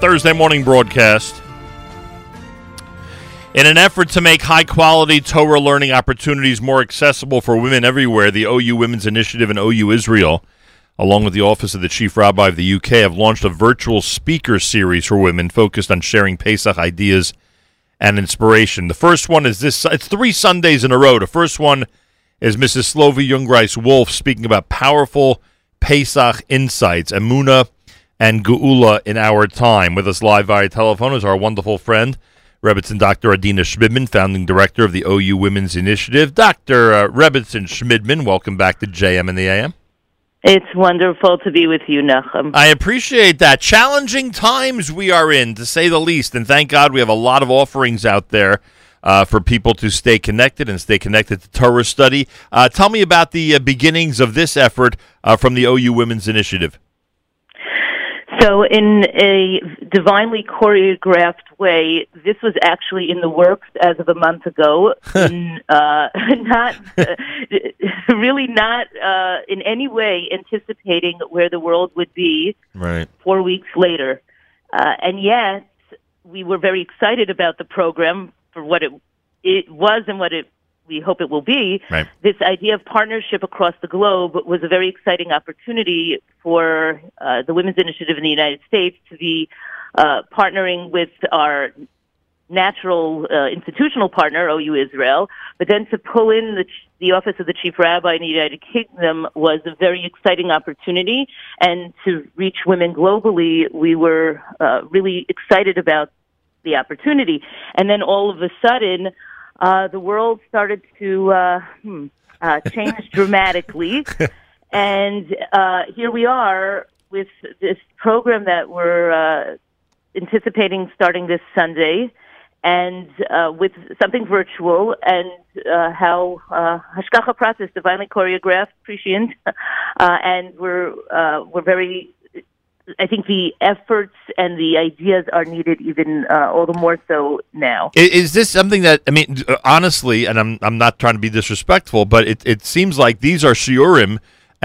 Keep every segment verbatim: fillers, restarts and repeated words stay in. Thursday morning broadcast. In an effort to make high-quality Torah learning opportunities more accessible for women everywhere, the O U Women's Initiative and O U Israel, along with the Office of the Chief Rabbi of the U K, have launched a virtual speaker series for women focused on sharing Pesach ideas and inspiration. The first one is this. It's three Sundays in a row. The first one is Missus Slovie Jungreis-Wolf speaking about powerful Pesach insights, Emunah and Geula in our time. With us live via telephone is our wonderful friend, Rebbitzin Doctor Adina Schmidman, founding director of the O U Women's Initiative. Doctor Uh, Rebbitzin Schmidman, welcome back to J M and the A M. It's wonderful to be with you, Nachum. I appreciate that. Challenging times we are in, to say the least, and thank God we have a lot of offerings out there uh, for people to stay connected and stay connected to Torah study. Uh, tell me about the uh, beginnings of this effort uh, from the O U Women's Initiative. So in a divinely choreographed way, this was actually in the works as of a month ago. in, uh, not uh, really not uh, in any way anticipating where the world would be right. four weeks later. Uh, and yes, we were very excited about the program for what it it was and what it we hope it will be. Right. This idea of partnership across the globe was a very exciting opportunity for uh, the Women's Initiative in the United States to be uh, partnering with our natural uh, institutional partner, O U Israel, but then to pull in the, the Office of the Chief Rabbi in the United Kingdom was a very exciting opportunity, and to reach women globally, we were uh, really excited about the opportunity. And then all of a sudden, Uh, the world started to uh, hmm, uh, change dramatically, and uh, here we are with this program that we're uh, anticipating starting this Sunday, and uh, with something virtual, and uh, how uh, Hashkacha process, divinely choreographed, prescient, uh, and we're uh, we're very. I think the efforts and the ideas are needed even uh, all the more so now. Is this something that, I mean, honestly, and I'm I'm not trying to be disrespectful, but it, it seems like these are shiurim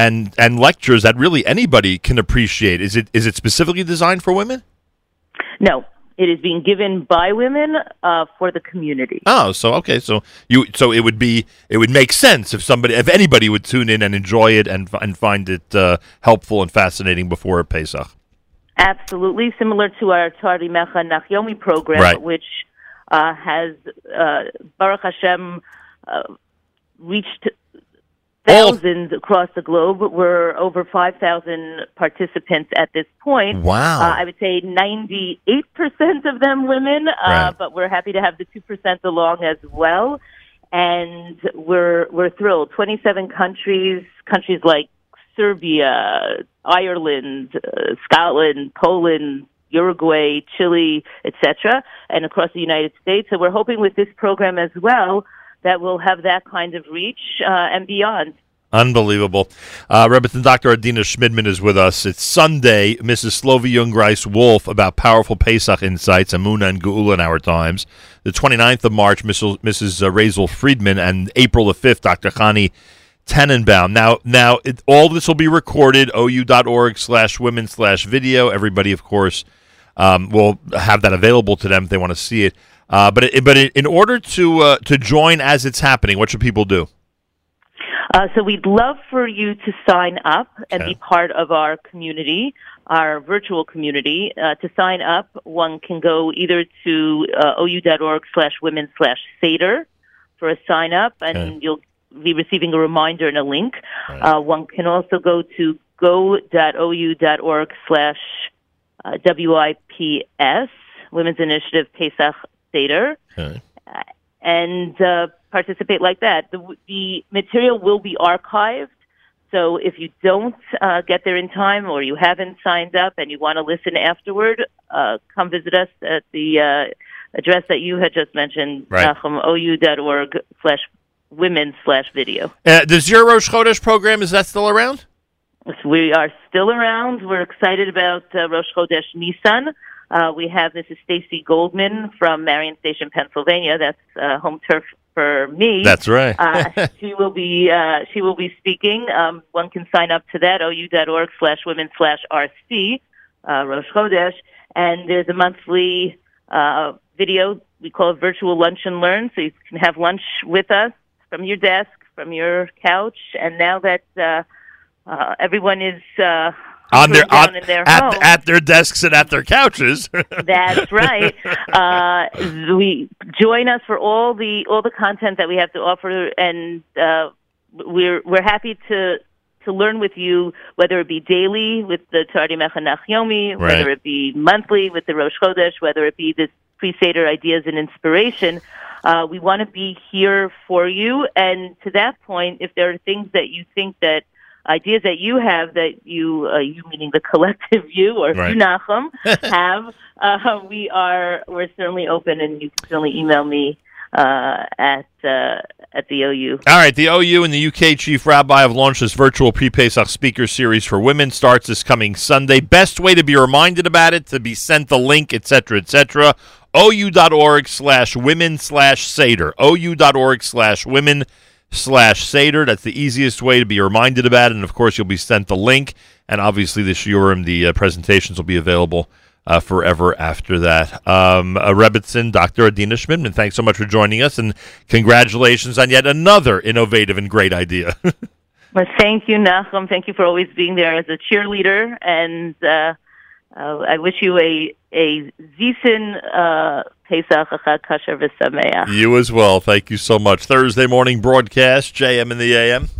and, and lectures that really anybody can appreciate. Is it is it specifically designed for women? No. It is being given by women uh, for the community. Oh, so okay, so you so it would be it would make sense if somebody if anybody would tune in and enjoy it and and find it uh, helpful and fascinating before Pesach. Absolutely, similar to our Tardi Mecha Nachyomi program, right. which uh, has uh, Baruch Hashem uh, reached thousands All... across the globe. We're over five thousand participants at this point. Wow. Uh, I would say ninety-eight percent of them women, uh, right. but we're happy to have the two percent along as well. And we're we're thrilled. twenty-seven countries, countries like Serbia, Ireland, uh, Scotland, Poland, Uruguay, Chile, et cetera, and across the United States. So we're hoping with this program as well that will have that kind of reach uh, and beyond. Unbelievable. Uh, Rebbitzin Doctor Adina Schmidman is with us. It's Sunday, Missus Slovie Jungreis-Wolf, about powerful Pesach insights, Emunah and Geula in our times. The twenty-ninth of March, Missus Missus Uh, Razel Friedman, and April the fifth, Doctor Chani Tenenbaum. Now, now it, all this will be recorded, ou.org slash women slash video. Everybody, of course, um, will have that available to them if they want to see it. Uh, but it, but in order to uh, to join as it's happening, what should people do? Uh, so we'd love for you to sign up and okay. be part of our community, our virtual community. Uh, to sign up, one can go either to uh, ou.org slash women slash Seder for a sign up, and okay. you'll be receiving a reminder and a link. Right. Uh, one can also go to go.ou.org slash WIPS, Women's Initiative Pesach Seder, okay. uh, and uh, participate like that. The, the material will be archived, so if you don't uh, get there in time or you haven't signed up and you want to listen afterward, uh, come visit us at the uh, address that you had just mentioned, right. from ou.org slash women slash video. Uh, the Zero Rosh Chodesh program, is that still around? We are still around. We're excited about uh, Rosh Chodesh Nisan. Uh, we have Missus Stacey Goldman from Marion Station, Pennsylvania. That's uh, home turf for me. That's right. uh, she will be uh, she will be speaking. Um, one can sign up to that, ou.org slash women slash R C, uh, Rosh Chodesh. And there's a monthly uh, video we call it Virtual Lunch and Learn, so you can have lunch with us from your desk, from your couch. And now that uh, uh, everyone is uh, on their, on, in their at, home, at their desks and at their couches, that's right. Uh, we join us for all the all the content that we have to offer, and uh, we're we're happy to. to learn with you, whether it be daily with the Tardi Mecha Nachyomi, whether it be monthly with the Rosh Chodesh, whether it be this Pre-Seder Ideas and Inspiration. Uh, we want to be here for you. And to that point, if there are things that you think that, ideas that you have that you, uh, you meaning the collective you or right. you, Nachum, have, uh, we are, we're certainly open, and you can certainly email me Uh, at uh, at the O U. All right, the O U and the U K Chief Rabbi have launched this virtual Pre-Pesach speaker series for women. Starts this coming Sunday. Best way to be reminded about it, to be sent the link, et cetera, et cetera, ou.org slash women slash Seder. ou.org slash women slash Seder. That's the easiest way to be reminded about it. And, of course, you'll be sent the link. And, obviously, the shiurim, the uh, presentations will be available Uh, forever after that. Um, uh, Rebbitzin, Doctor Adina Schmidman, thanks so much for joining us, and congratulations on yet another innovative and great idea. Well, thank you, Nachum. Thank you for always being there as a cheerleader, and uh, uh, I wish you a a Zisin uh, Pesach Achad Kasher V'Sameach. You as well. Thank you so much. Thursday morning broadcast, J M in the A M.